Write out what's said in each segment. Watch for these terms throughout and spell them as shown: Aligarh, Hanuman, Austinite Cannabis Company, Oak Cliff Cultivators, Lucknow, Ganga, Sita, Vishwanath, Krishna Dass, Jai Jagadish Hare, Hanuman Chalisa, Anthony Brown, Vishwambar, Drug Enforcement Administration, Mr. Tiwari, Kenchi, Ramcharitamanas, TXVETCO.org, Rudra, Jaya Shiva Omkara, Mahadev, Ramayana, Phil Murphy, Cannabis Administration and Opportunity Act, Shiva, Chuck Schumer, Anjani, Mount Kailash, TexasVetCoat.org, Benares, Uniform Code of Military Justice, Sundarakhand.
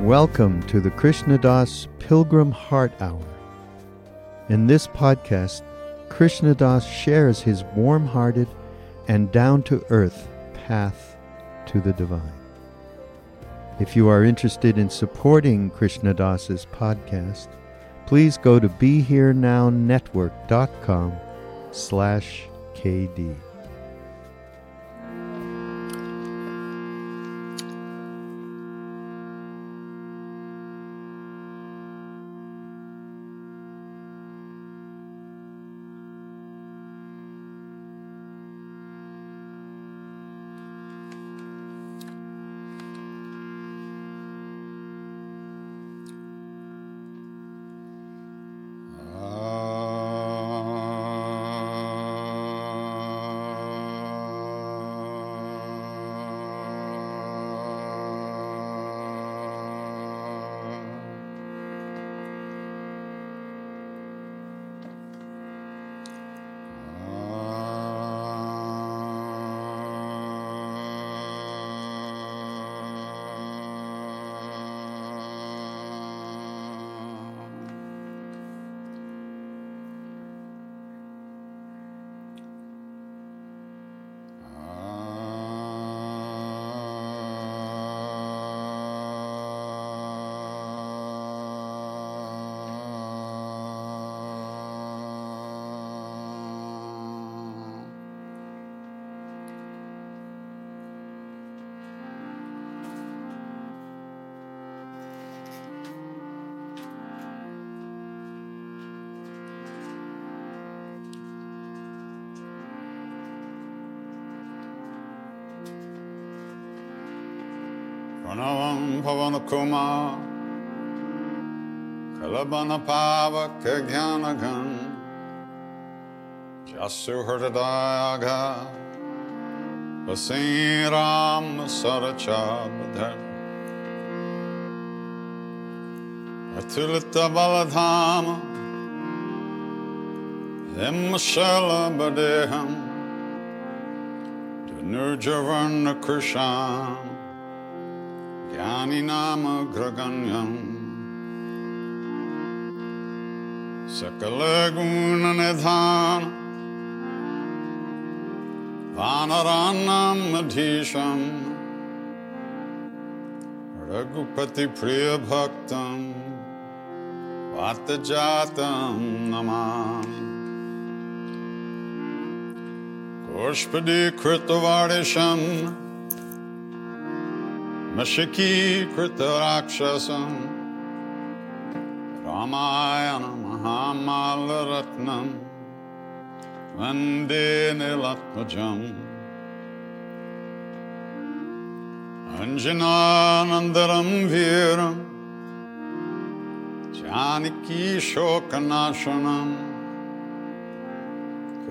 Welcome to the Krishna Dass Pilgrim Heart Hour. In this podcast, Krishna Dass shares his warm-hearted and down-to-earth path to the divine. If you are interested in supporting Krishna Dass's podcast, please go to BeHereNowNetwork.com/KD. Pranavang Pavanakuma Kalabanapavaka Gyanagan Jasuhardadayaga Vasiram Sarachabadhar Atulita Baladhama Himshala Badeham Dhanujavarna Krisham Yani nama graganyam Sakala guna nidhana Vanaranam adhisham Raghupati priya bhaktam Vatajatam namami Korshpadi kritavadisham Mashiki Kritarakshasam Ramayana Mahamalaratnam Vande Nilatmajam Anjananandaram Viram Janaki Shokanashanam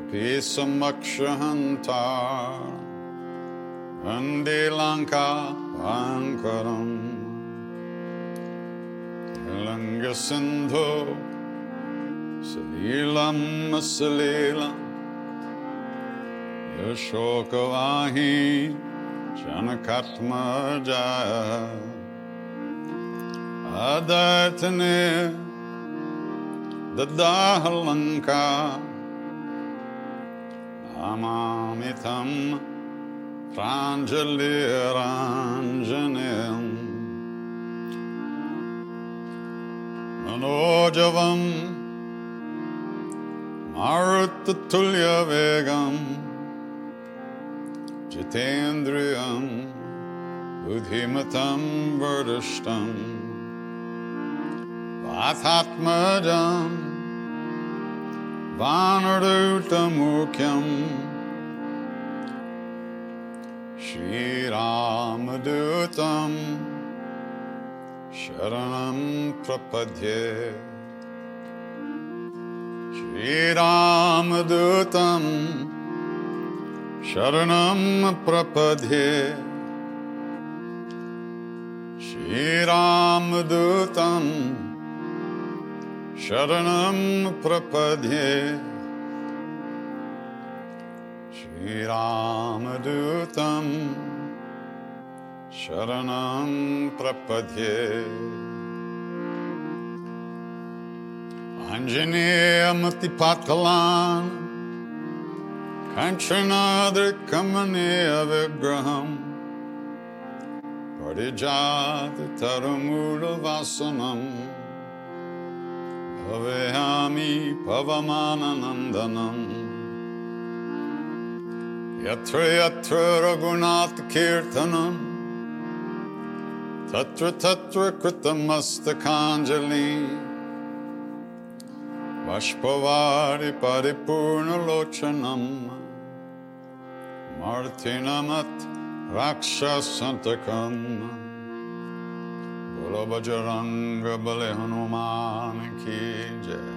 Kapisamakshahantar Vande Lanka Ankaram Sangha-sindhu Salilam Salilam Yashokavahi Janakatma Jaya Adartane Dadahalanka Amamitam Pranjaliranjanim Manojavam Maruttatulya Vegam Jitendriyam Budhimatam Vardashtam Vathatmadam Vanarutamukyam Shri Ramadutam Sharanam Prapadye Shri Ramadutam Sharanam Prapadye Shri Ramadutam Sharanam Prapadye Shri Ramadutam Sharanam Prapadye Anjane Amati Patalan Kanchanadri Kamane Avigraham Parijat Tarumura Vasanam Bhavehami Pavamananandanam Yatra Yatra Raghunatha Kirtanam Tatra tatra kritamastakhanjali Vashpavari paripurna lochanam Martinamat rakshasantakam Bolo bajranga bale Hanuman ki jai.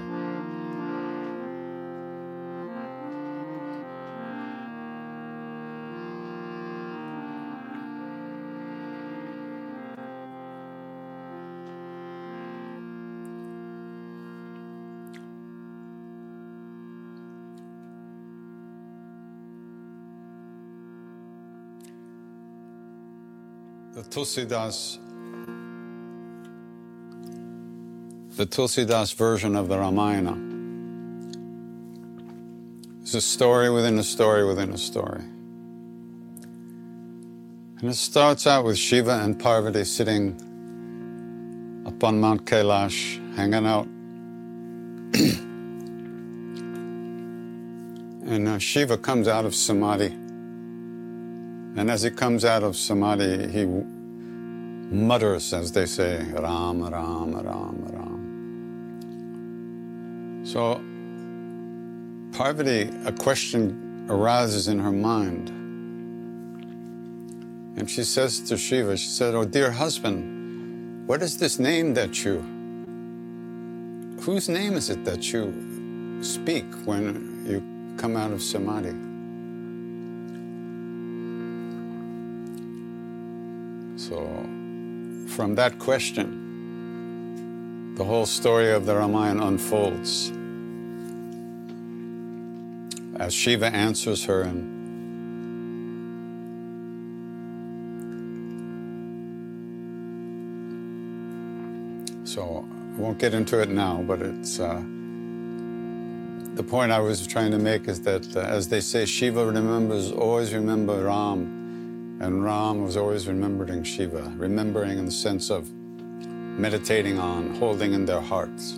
The Tulsidas version of the Ramayana is a story within a story within a story. And it starts out with Shiva and Parvati sitting upon Mount Kailash, hanging out. And Shiva comes out of Samadhi. And as he comes out of Samadhi, he mutters, as they say, Ram, Ram, Ram, Ram. So, Parvati, a question arises in her mind. And she says to Shiva, she said, "Oh, dear husband, what is this name that you... Whose name is it that you speak when you come out of Samadhi?" So, from that question, the whole story of the Ramayana unfolds as Shiva answers her, and so I won't get into it now. But it's the point I was trying to make is that, as they say, Shiva remembers, always remember Ram. And Ram was always remembering Shiva, remembering in the sense of meditating on, holding in their hearts.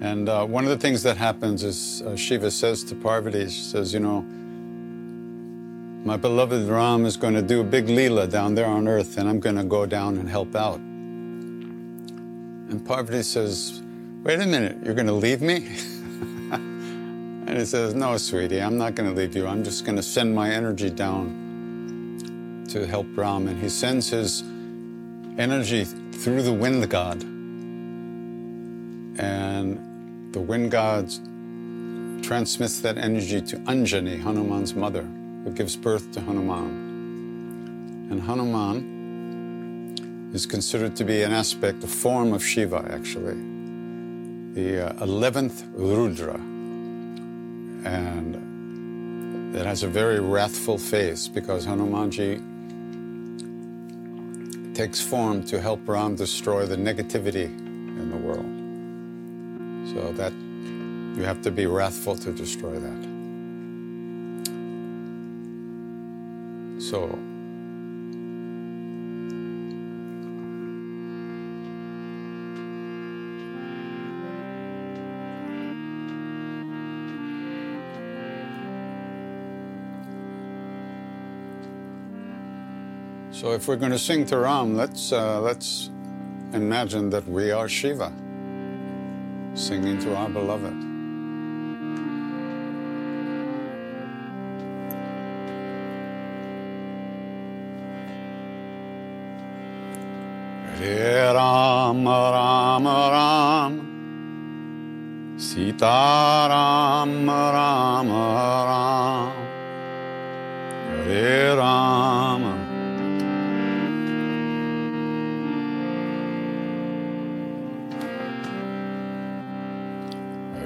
And one of the things that happens is Shiva says to Parvati, she says, "You know, my beloved Ram is going to do a big Leela down there on earth, and I'm going to go down and help out." And Parvati says, "Wait a minute, you're going to leave me?" And he says, "No, sweetie, I'm not going to leave you. I'm just going to send my energy down to help Ram." And he sends his energy through the wind god. And the wind god transmits that energy to Anjani, Hanuman's mother, who gives birth to Hanuman. And Hanuman is considered to be an aspect, a form of Shiva, actually. The 11th Rudra. And it has a very wrathful face because Hanumanji takes form to help Ram destroy the negativity in the world. So that you have to be wrathful to destroy that. So if we're going to sing to Ram, let's imagine that we are Shiva, singing to our beloved. Hare Ram, Ram, Ram, Sita Ram, Ram, Ram, Hare Ram.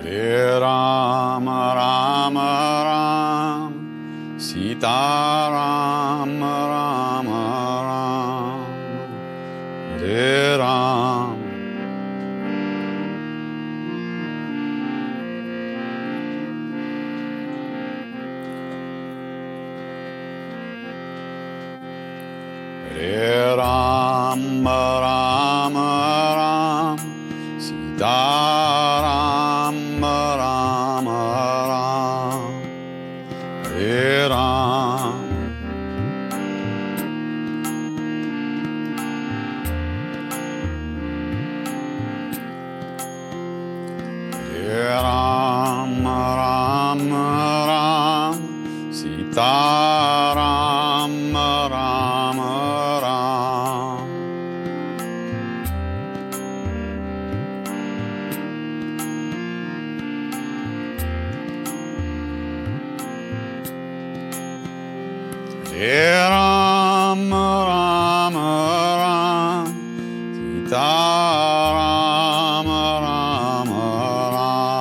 Hare Ram, Ram, Ram, Sita Ram, Ram, Ram, Hare Ram. Hare Ram, Ram, Ram,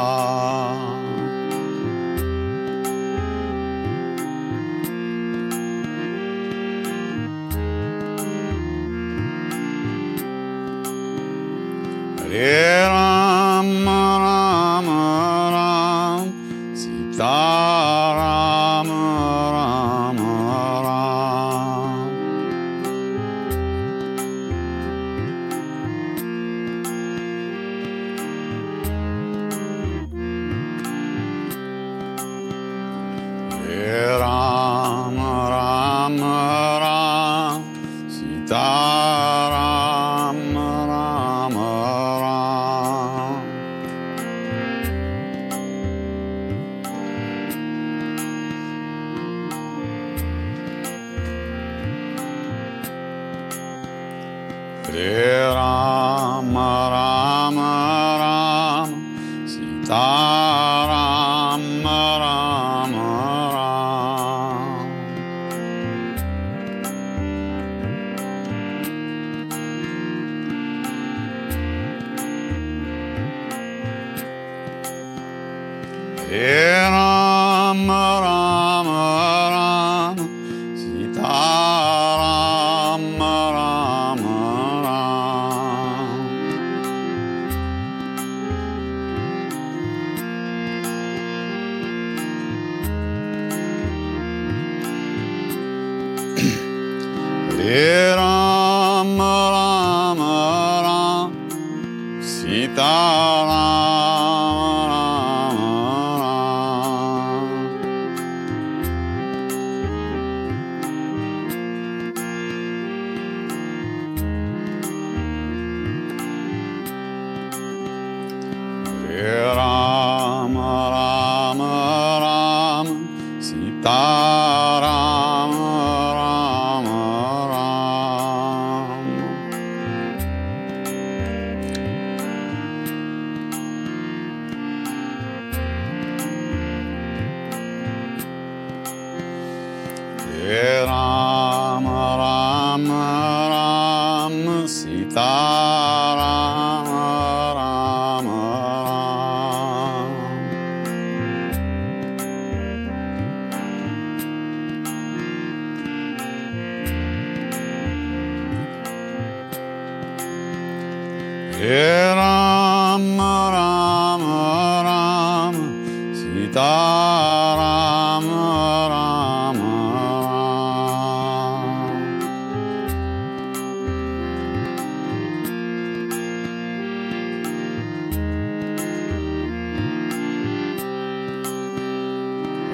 Sita Ram, Ram, Ram, He Ram, Ram, Ram, Sita Ram, Ram, Ram.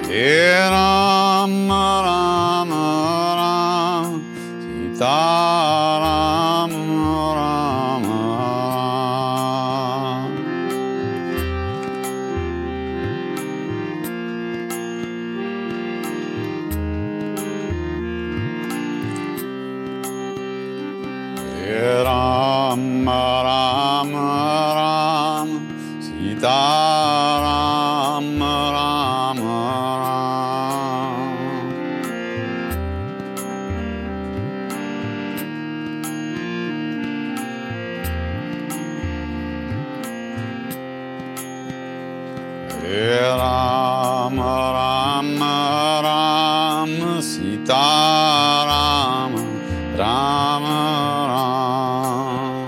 He Ram, Ram, Ram, Sita. Jai Ram, Jai Ram, Jai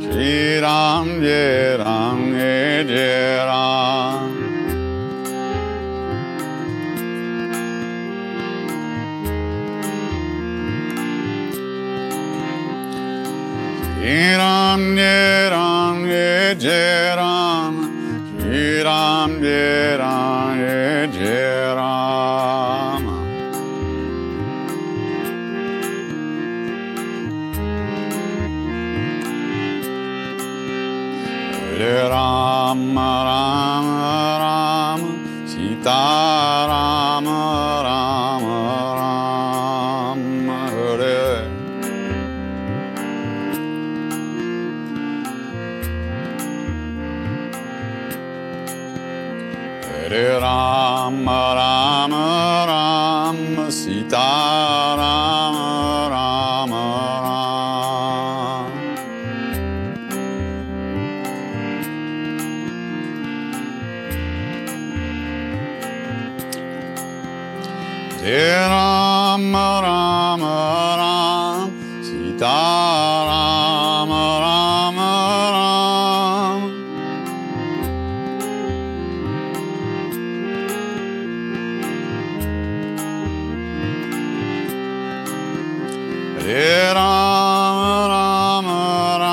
Ram, Jai Ram, Jai Ram. Jai Ram. Jai Ram, Jai Ram, Jai Ram, Jai Ram, Jai Ram, Jai Ram. Jai Ram, Ram, Ram, Sita Ram, Ram, Ram, Hare. Hare Ram, Ram, Ram, Sita Ram, Ram, Ram. Jai Ram, Ram, Ram, Sita Ram, Ram, Ram. Jai Ram, Ram,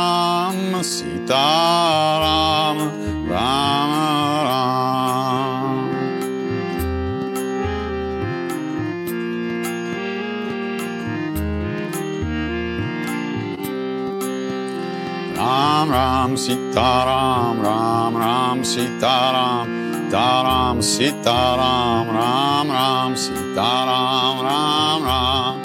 Ram, Sita Ram, Ram, Ram. Ram Ram Sitaram, Ram Ram Sitaram, Taram Sitaram, Ram Ram Sitaram, Ram Ram.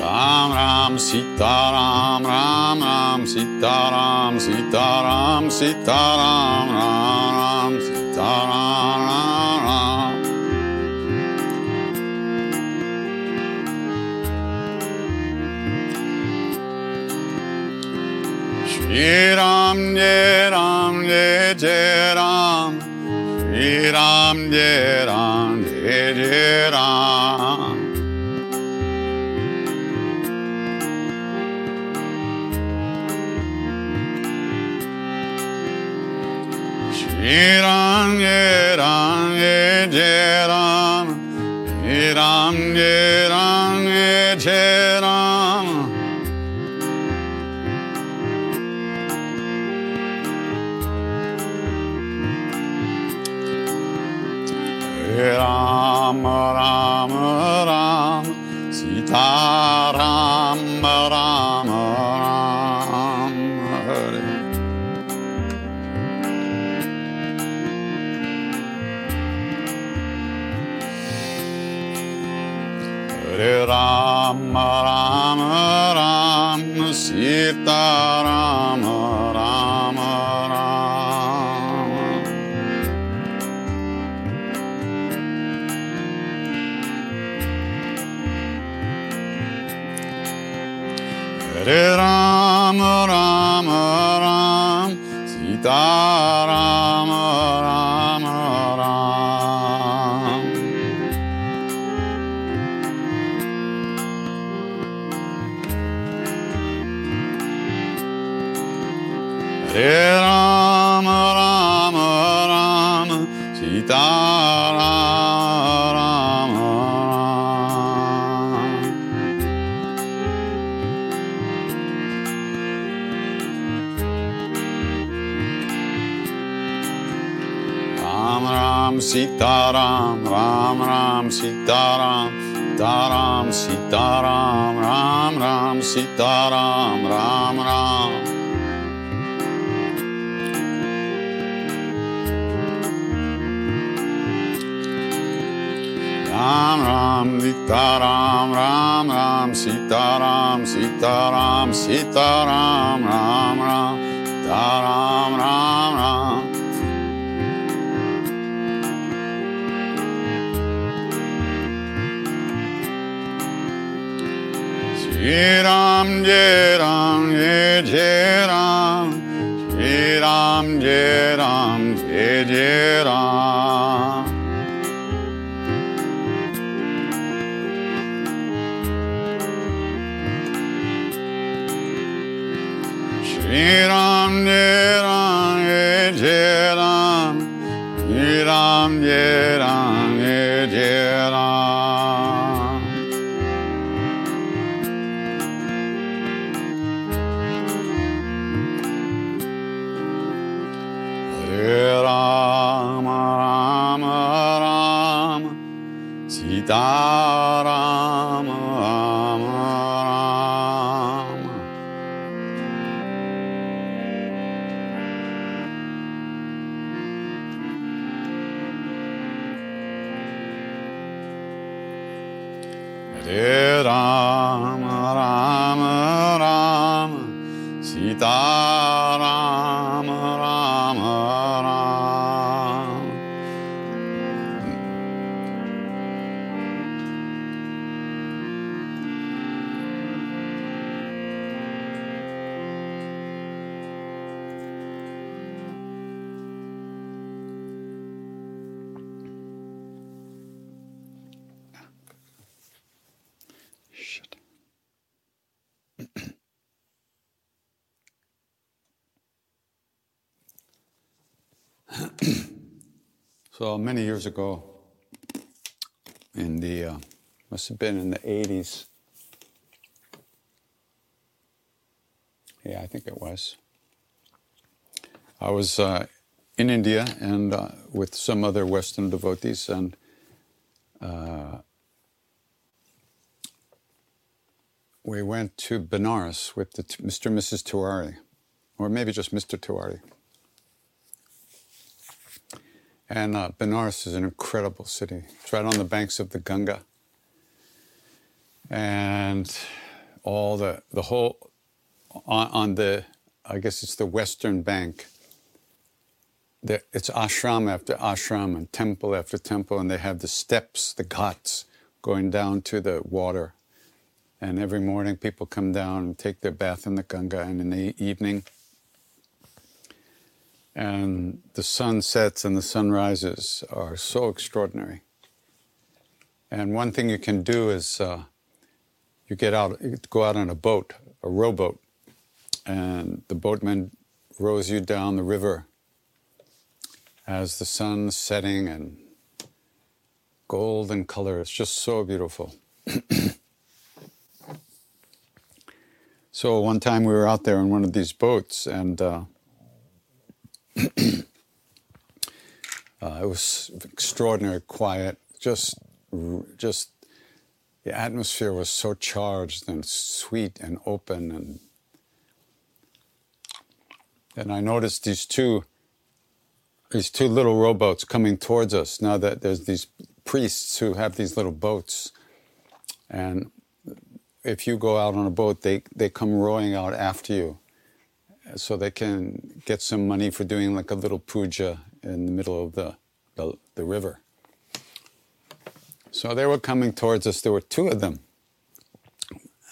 Ram Ram Sitaram, Ram Ram Sitaram, Sitaram Sitaram, Ram Ram Sitaram, Ram Ram. Shri Ram, Jai Ram, Jai Ram, Shri Ram, Jai Ram, Jai Ram. Shri Ram, Jai Ram, Jai Ram, Shri Ram, Jai Ram, Jai Ram. Ram, Ram, Ram, Sita Ram, Ram, Ram, Hare. Hare Ram, Ram, Ram, Sita Ram, Ram, Ram. Hare Ram, Ram, Ram, Sita Ram, Ram, Ram. Hare Ram, Ram, Ram, Sita Ram, Ram, Ram. Ram Ram Sitaram, Ram Ram Sitaram, Taram Sitaram, Ram Ram Sitaram, Ram Ram. Ram Ram Sitaram, Ram Ram Sitaram, Sitaram Sitaram, Ram Ram, Taram Ram Ram. Shri Ram, Jai Ram, Jai Ram, Shri Ram, Jai Ram, Jai Ram. So many years ago, in the must have been in the 80s. Yeah, I think it was. I was in India and with some other Western devotees, and we went to Benares with the Mr. and Mrs. Tiwari, or maybe just Mr. Tiwari. And Benares is an incredible city. It's right on the banks of the Ganga. And all the whole, on the, I guess it's the western bank, it's ashram after ashram and temple after temple, and they have the steps, the ghats, going down to the water. And every morning people come down and take their bath in the Ganga, and in the evening, and the sunsets and the sunrises are so extraordinary. And one thing you can do is you get out, you go out on a boat, a rowboat, and the boatman rows you down the river as the sun's setting and golden color. It's just so beautiful. So one time we were out there in one of these boats, and it was extraordinary quiet. Just the atmosphere was so charged and sweet and open, and I noticed these two little rowboats coming towards us. Now that there's these priests who have these little boats, and if you go out on a boat, they come rowing out after you, so they can get some money for doing like a little puja in the middle of the river. So they were coming towards us. There were two of them.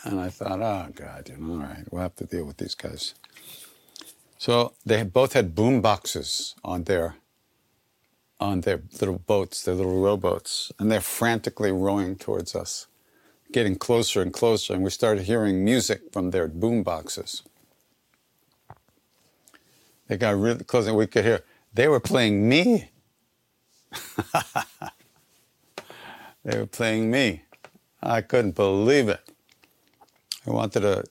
And I thought, oh, God, all right, we'll have to deal with these guys. So they both had boom boxes on their little boats, their little rowboats, and they're frantically rowing towards us, getting closer and closer, and we started hearing music from their boom boxes. They got really close, and we could hear, they were playing me. They were playing me. I couldn't believe it. I wanted to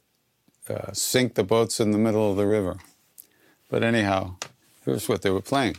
sink the boats in the middle of the river. But anyhow, here's what they were playing.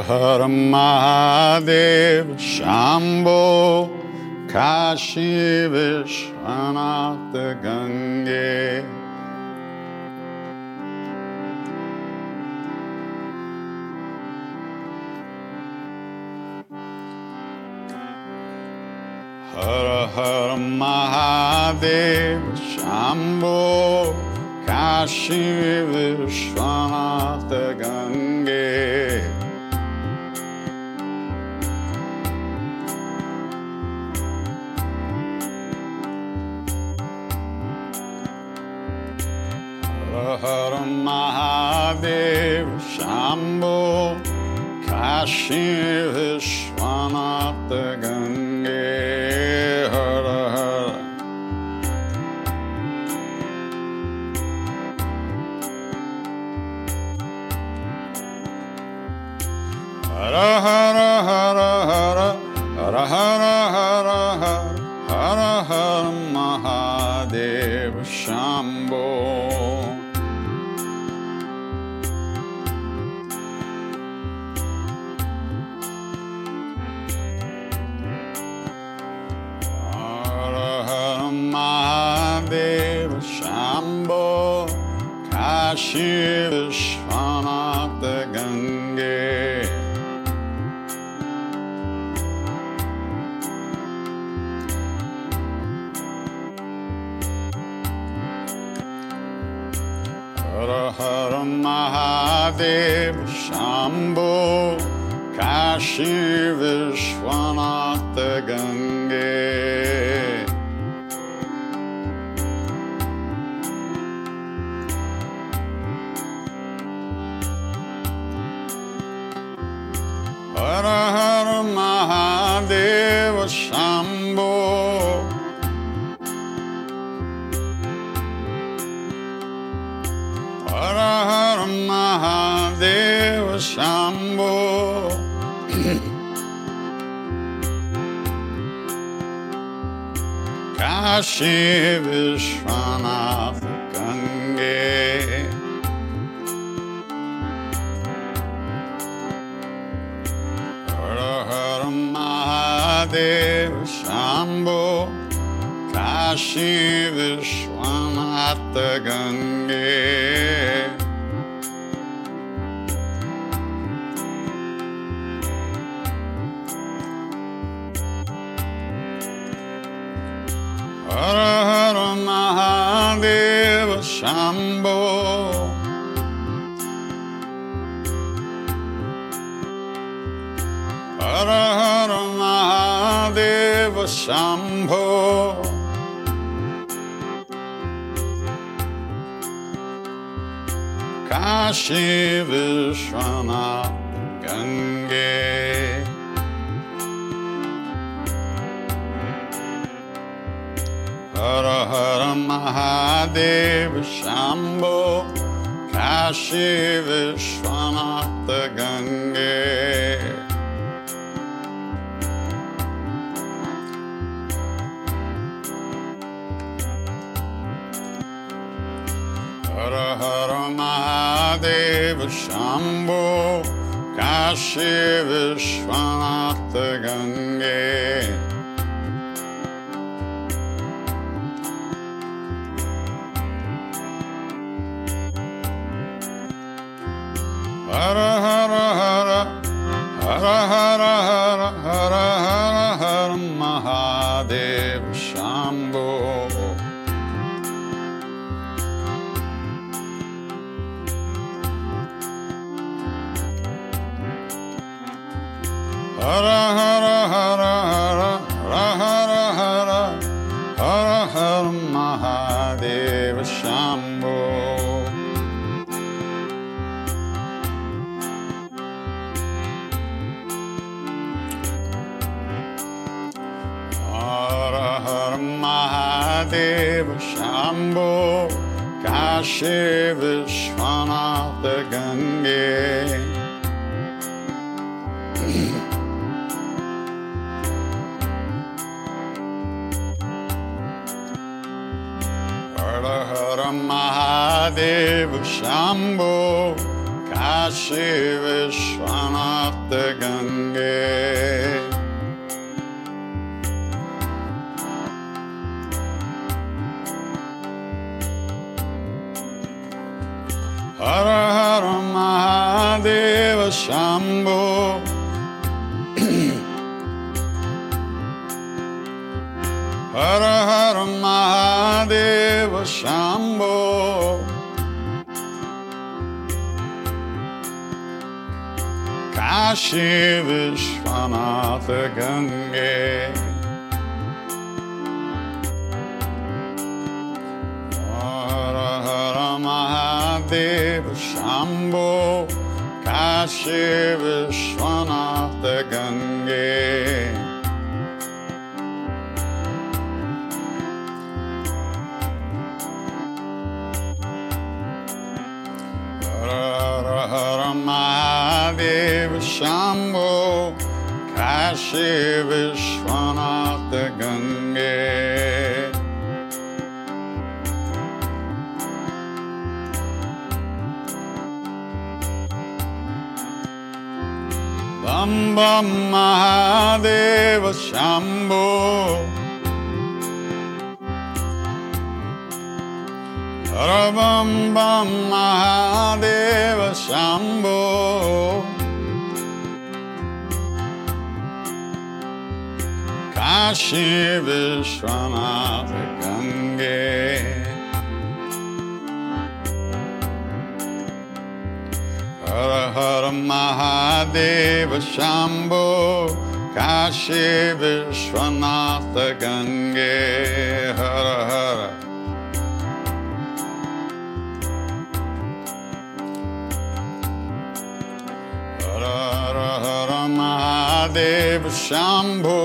Har Mahadev Shambho Kashi Vishwanath Gange Har Har Mahadev Shambho Kashi Vishwanath Gange Har Har Mahadev Shambho Kashi Vishwanath Gange Hara Hara Hara Hara Hara Hara Hara Hara Hara Hara Mahadev Shambho Hara Hara Mahadev Shambho Kashi Vishwanath Gange Har Har Mahadev Shambho Kashi Vishwanath Gange Har Har Mahadev Shambho Har Har Mahadev Shambho Kashi Vishwanath Gange Har Har Mahadev Shambho Kashi Vishwanath Gange Har Har Mahadev Shambho Har Har Mahadev Shambho Kashi Vishwanath Gange Har Har Mahadev Shambho Kashi Vishwanath Gange Har Har Mahadev Shambho Kashi Vishwanath Gange Har Har Har Har Har Har Har Har Har Mahadev Shambho Har Har Har Har Har Har Har Har Mahadev Shambho Har Har Mahadev Shambho Kashi Vishwanath Gange Mahadev Shambho Kashi Vishwanath Gange Har Har Mahadev Shambho Kashi Vishwanath Gange Dev Shambho Kashi Vishwanath Gange Har Har Mahadev Shambho Kashi Vishwanath Gange Bam Bam Mahadeva Shambho Har Bam Bam Mahadeva Shambho Kashi Vishwanath Gange Har Har Mahadev Shambho Kashi Vishwanath Gange Har Har Har Har Har Mahadev Shambho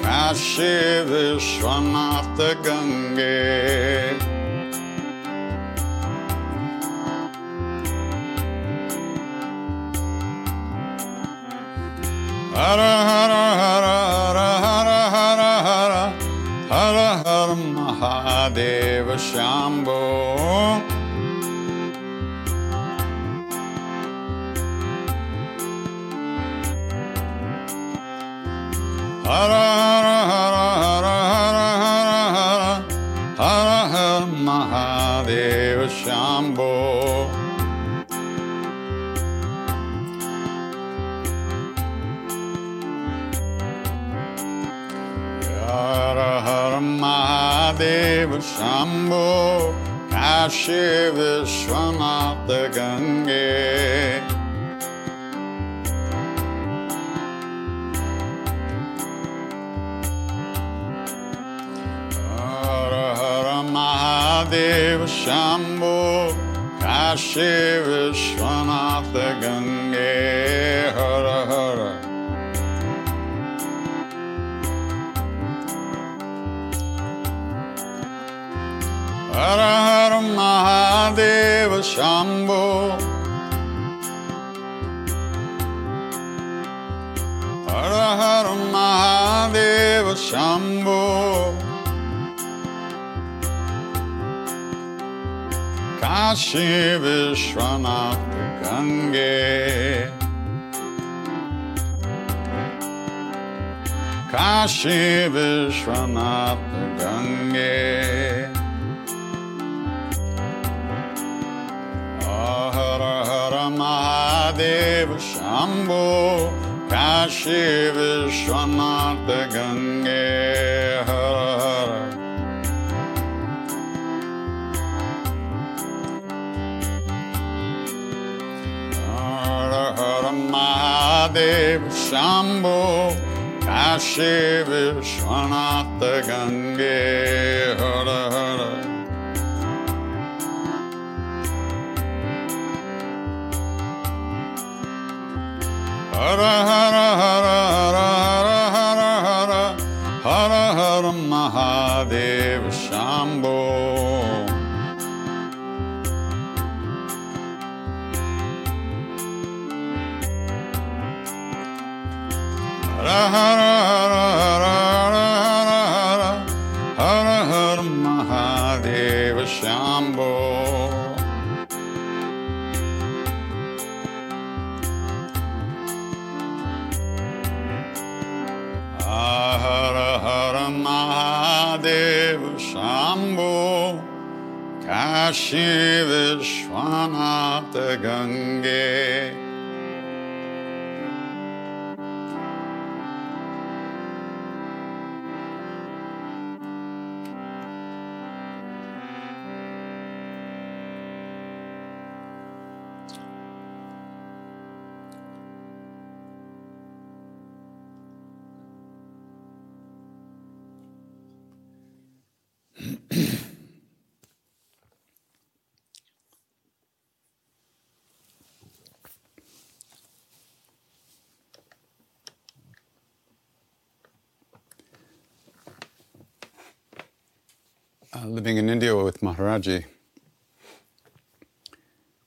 Kashi Vishwanath Gange Hara Hara Hara Hara Hara Hara Hara Hara Hara Mahadeva Shambho Hara Hara Hara Hara Hara Hara Hara Hara Mahadeva Shambho Mahadeva Shambho Kashi Vishwanath Gange Har Har Mahadeva Shambho Kashi Vishwanath Gange Har Har Har Har Mahadeva Shambho Har Har Mahadeva Shambho Kashi Vishwanath Gange Kashi Vishwanath Gange Mahadeva Shambho Kashi Vishwanath Gange Har Har Har Har Mahadeva Shambho Kashi Vishwanath Gange Har Har Har Har Har Har Har Har Har Har Mahadeva Shambho Har Har Har Har Har Har Mahadeva Shambho Mahadeva Shambho Kashi Vishwanath Gange living in India with Maharaji,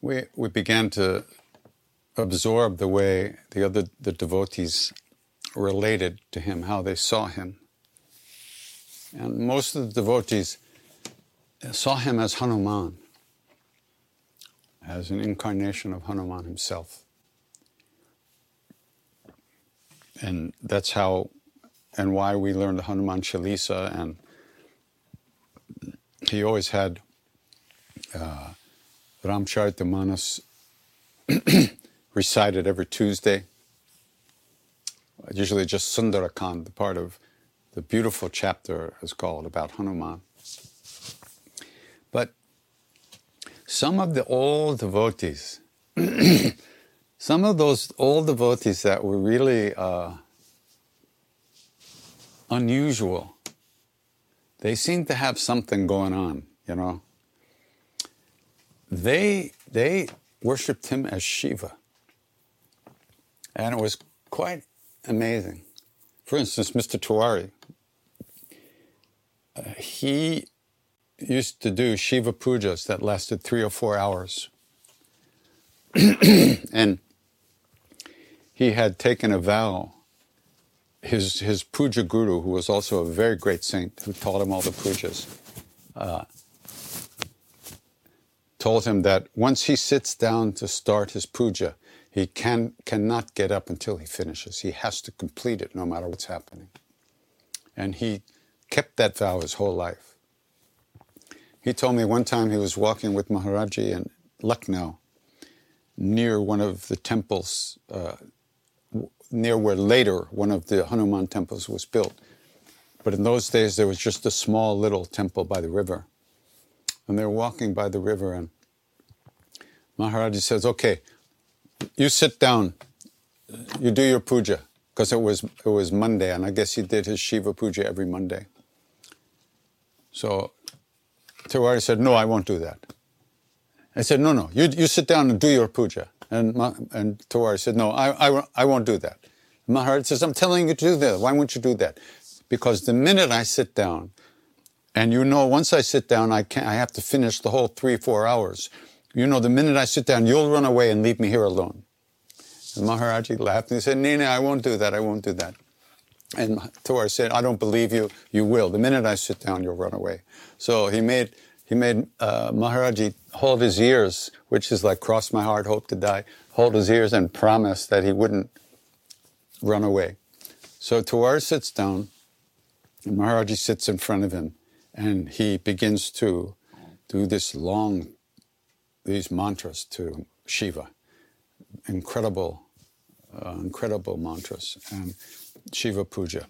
we began to absorb the way the devotees related to him, how they saw him. And most of the devotees saw him as Hanuman, as an incarnation of Hanuman himself. And that's how and why we learned the Hanuman Chalisa, and he always had Ramcharitamanas recited every Tuesday, usually just Sundarakhand, the part of the beautiful chapter is called about Hanuman. But some of the old devotees, some of those old devotees that were really unusual, they seemed to have something going on, you know. They worshipped him as Shiva. And it was quite amazing. For instance, Mr. Tiwari, he used to do Shiva pujas that lasted 3 or 4 hours. And he had taken a vow. His puja guru, who was also a very great saint, who taught him all the pujas, told him that once he sits down to start his puja, he cannot get up until he finishes. He has to complete it no matter what's happening. And he kept that vow his whole life. He told me one time he was walking with Maharaji in Lucknow, near one of the temples, near where later one of the Hanuman temples was built. But in those days, there was just a small little temple by the river. And they were walking by the river, and Maharaji says, okay, you sit down, you do your puja, because it was Monday, and I guess he did his Shiva puja every Monday. So Tiwari said, no, I won't do that. I said, no, you sit down and do your puja. And Tiwari said, no, I won't do that. Maharaj says, I'm telling you to do that. Why won't you do that? Because the minute I sit down, and you know once I sit down, I have to finish the whole 3 or 4 hours. You know, the minute I sit down, you'll run away and leave me here alone. And Maharaji laughed and he said, Nina, I won't do that. I won't do that. And Tiwari said, I don't believe you. You will. The minute I sit down, you'll run away. So he made Maharaji hold his ears, which is like, cross my heart, hope to die, hold his ears and promise that he wouldn't run away. So Tiwari sits down, and Maharaji sits in front of him, and he begins to do these mantras to Shiva, incredible mantras, and Shiva puja.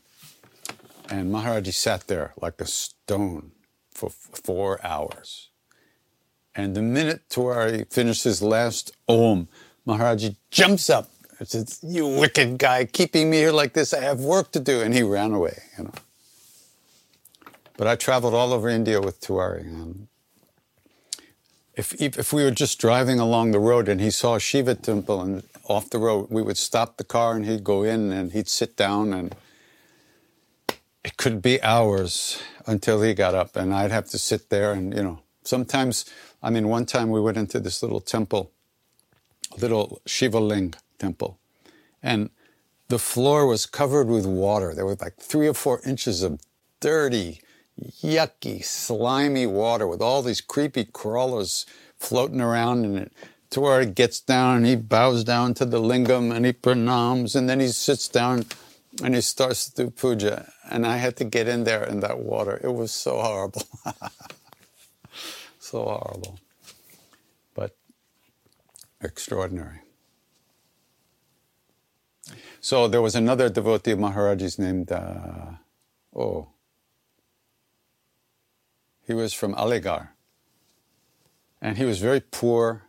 And Maharaji sat there like a stone for 4 hours. And the minute Tiwari finished his last Om, Maharaji jumps up and says, you wicked guy, keeping me here like this, I have work to do. And he ran away, you know. But I traveled all over India with Tiwari. And if we were just driving along the road and he saw a Shiva temple and off the road, we would stop the car and he'd go in and he'd sit down, and it could be hours until he got up, and I'd have to sit there and, you know, sometimes, I mean, one time we went into this little temple, little Shiva Ling temple, and the floor was covered with water. There was like 3 or 4 inches of dirty, yucky, slimy water with all these creepy crawlers floating around in it. Tiwari gets down and he bows down to the lingam and he pranams, and then he sits down and he starts to do puja, and I had to get in there in that water. It was so horrible. So horrible. But extraordinary. So there was another devotee of Maharaji's named, he was from Aligarh. And he was very poor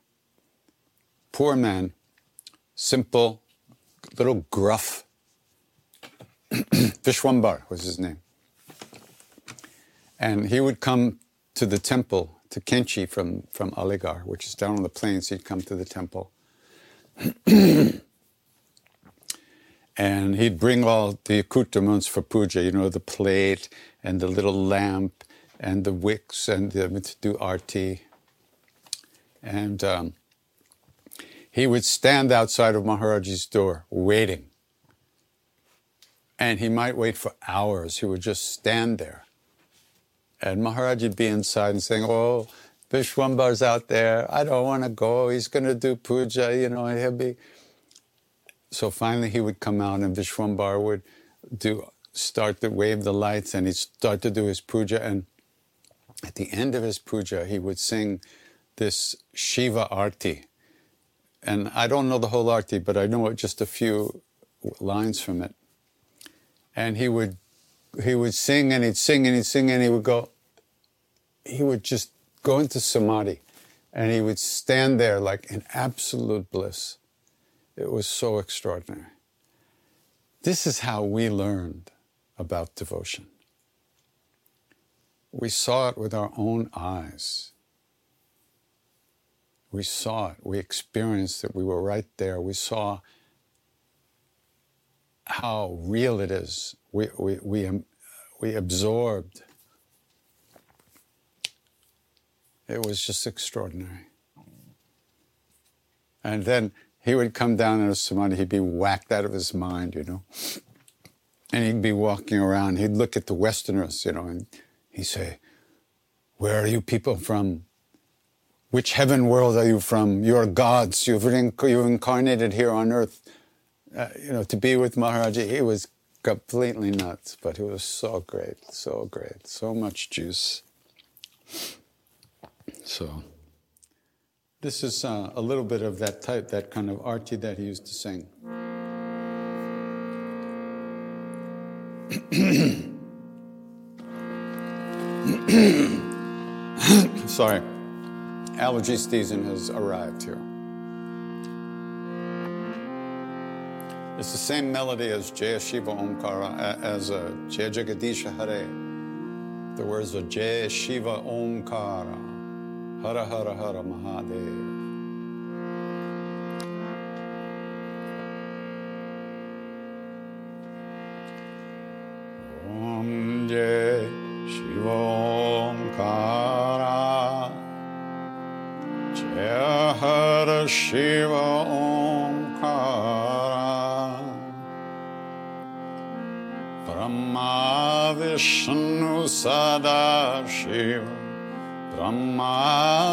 man, simple, little gruff. Vishwambar was his name. And he would come to the temple, to Kenchi from Aligarh, which is down on the plains. He'd come to the temple. And he'd bring all the accoutrements for puja, you know, the plate and the little lamp and the wicks and to do arti. And he would stand outside of Maharaji's door waiting. And he might wait for hours. He would just stand there. And Maharaji would be inside and saying, oh, Vishwambar's out there. I don't want to go. He's going to do puja, you know. He'll be. So finally he would come out and Vishwambar would start to wave the lights and he'd start to do his puja. And at the end of his puja, he would sing this Shiva arti. And I don't know the whole arti, but I know just a few lines from it. And he would sing and he'd sing and he'd sing and he would just go into samadhi and he would stand there like in absolute bliss. It was so extraordinary. This is how we learned about devotion. We saw it with our own eyes. We saw it, we experienced it, we were right there, we saw how real it is. We absorbed. It was just extraordinary. And then he would come down in a samadhi, he'd be whacked out of his mind, you know. And he'd be walking around, he'd look at the Westerners, you know, and he'd say, where are you people from? Which heaven world are you from? You're gods, you've incarnated here on earth. You know, to be with Maharaji, he was completely nuts, but he was so great, so much juice. So, this is a little bit of that type, that kind of arti that he used to sing. Sorry, allergy season has arrived here. It's the same melody as Jaya Shiva Omkara, as Jai Jagadish Hare. The words are Jaya Shiva Omkara, Hara Hara Hara Mahadev. Om Jaya Shiva Omkara, Jaya Hara Shiva Omkara. Brahma Vishnu Sadashiva, Brahma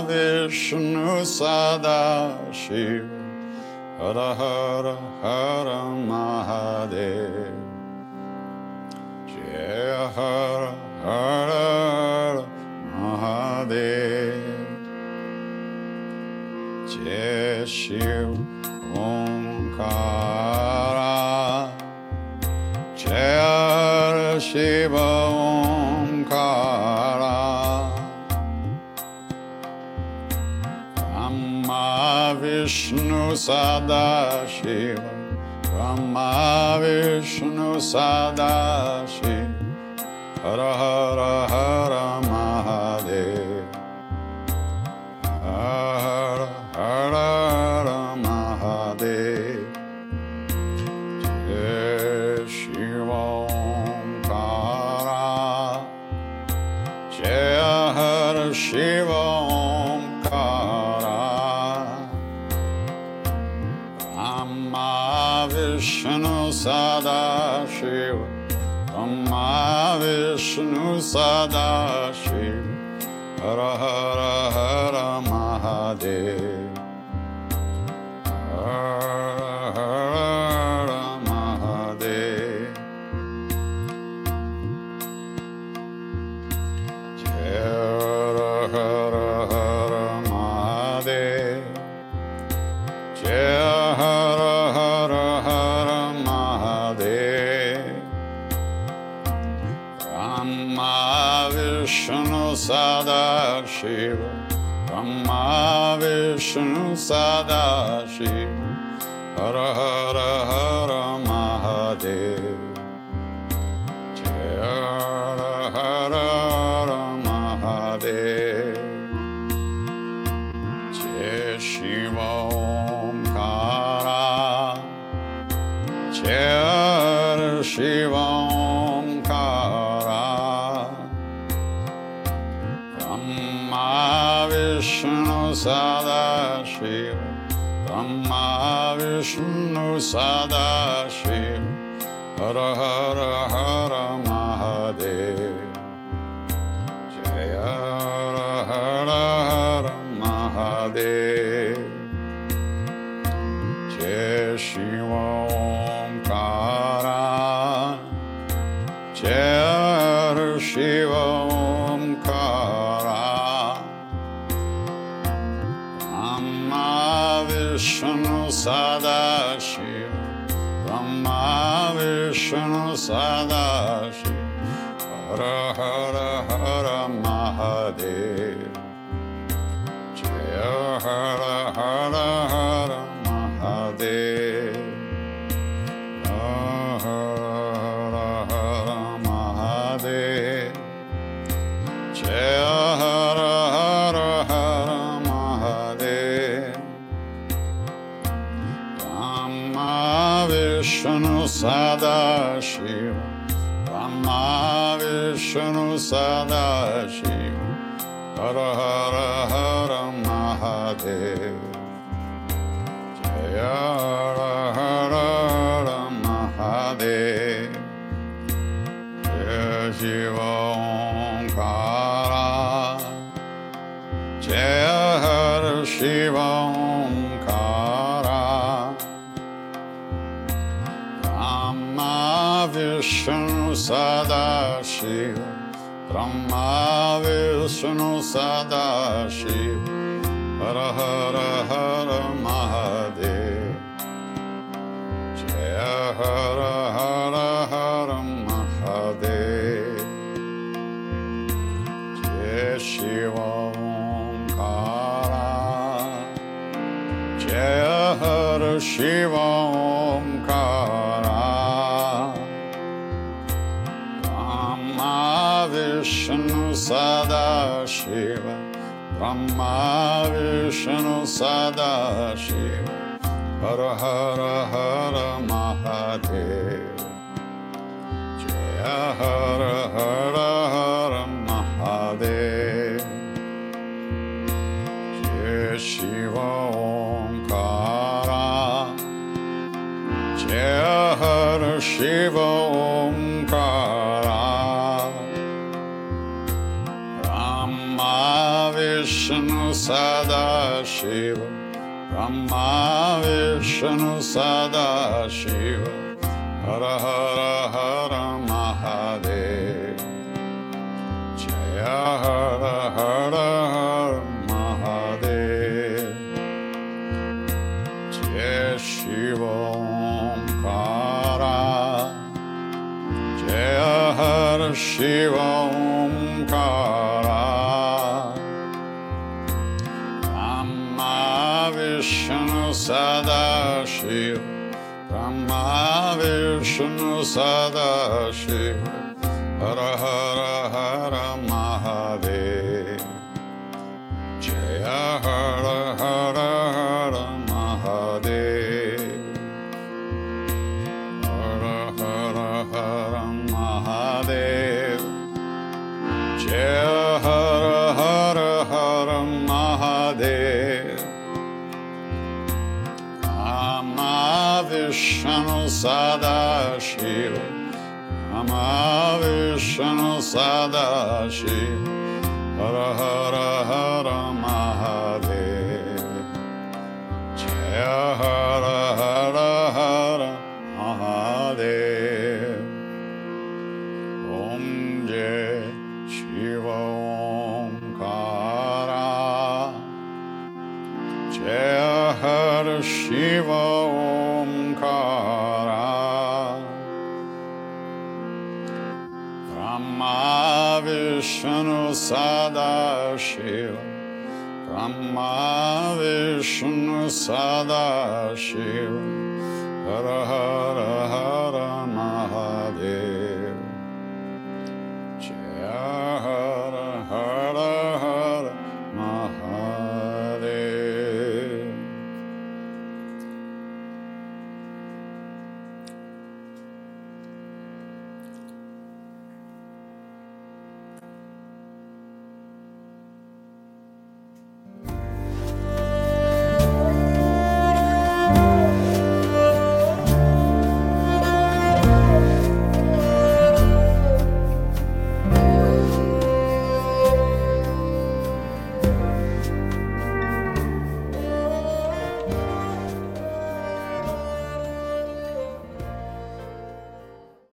Vishnu Sadashiva, Hara Hara Hara Mahadev. Jaya Hara Hara Mahadev. Jai Shiva Omkara, Jaya Shiva Omkara, Brahma Vishnu Sadashiva, Brahma Vishnu Sadashiva, Hara Hara Hara Mahadev, Hara Hara Hara Mahadev, Jai Shiva. Shiva Omkara, Brahma Vishnu Sadashiva, Brahma Vishnu Sadashiva, Hara Hara Hara Mahadev. Sadashiva, Brahma Vishnu Sadashiva, Hara Hara Hara Mahadev, Jaya Hara Hara Mahadev, Jai Shiva Omkara, Jai Shiva Omkara. Sadashiva, Tam Mahavishnu Sadashiva, Hara Hara Hara Mahadeva, Jaya Hara Hara Hara Mahadeva, Jai Shiva Omkara, Jai Shiva Omkara, Tam Mahavishnu Sadashiva, Vishnu Sadashiva, Hara Hara Hara Mahadeva, Jaya Hara Hara Hara Mahadeva, Hara Hara Hara Mahadeva, Jaya Hara Hara Hara Mahadeva, Brahma Vishnu Sadashiva, Brahma Vishnu Sadashiva, Hara Hara Hara Mahadeva, Jaya Hara Hara Hara Mahadeva, Jai Shiva Omkara, Jai Shiva Omkara, Brahma Vishnu Sadashiva, Brahma Vishnu Sadashiva, Hara Hara Hara Mahadeva, Jaya Hara Hara Hara Mahadeva, Jai Shiva Omkara, Jai Shiva Omkara, Vishnu Sadashiva, Brahma Vishnu Sadashiva, Hara Hara Hara Mahadeva, Jaya Hara Hara Hara Mahadeva, Jai Shiva Omkara, Jai Shiva Omkara, Brahma Vishnu Sadashiva, Brahma Vishnu Sadashiva, Hara Hara Hara Mahadeva, Jaya Hara Hara Hara Mahadeva, Jai Shiva Omkara, Jai Hara Shiva Omkara, Vishnu Sadashiva, Brahma Vishnu Sadashiva, Hara Hara Hara Mahadeva, Jaya Hara Hara Hara Mahadeva, Hara Hara Hara Mahadeva, Jaya Hara Hara Hara Mahadeva, Brahma Vishnu Sadashiva, Brahma Vishnu Sadashiva, Hara Hara Hara Mahadeva, Jaya Hara Hara Hara Mahadeva, Om Jai Shiva Omkara, Jaya Hara Shiva Omkara, Brahma Vishnu Sadashiva, Brahma Vishnu Sadashiva, Hara Hara Hara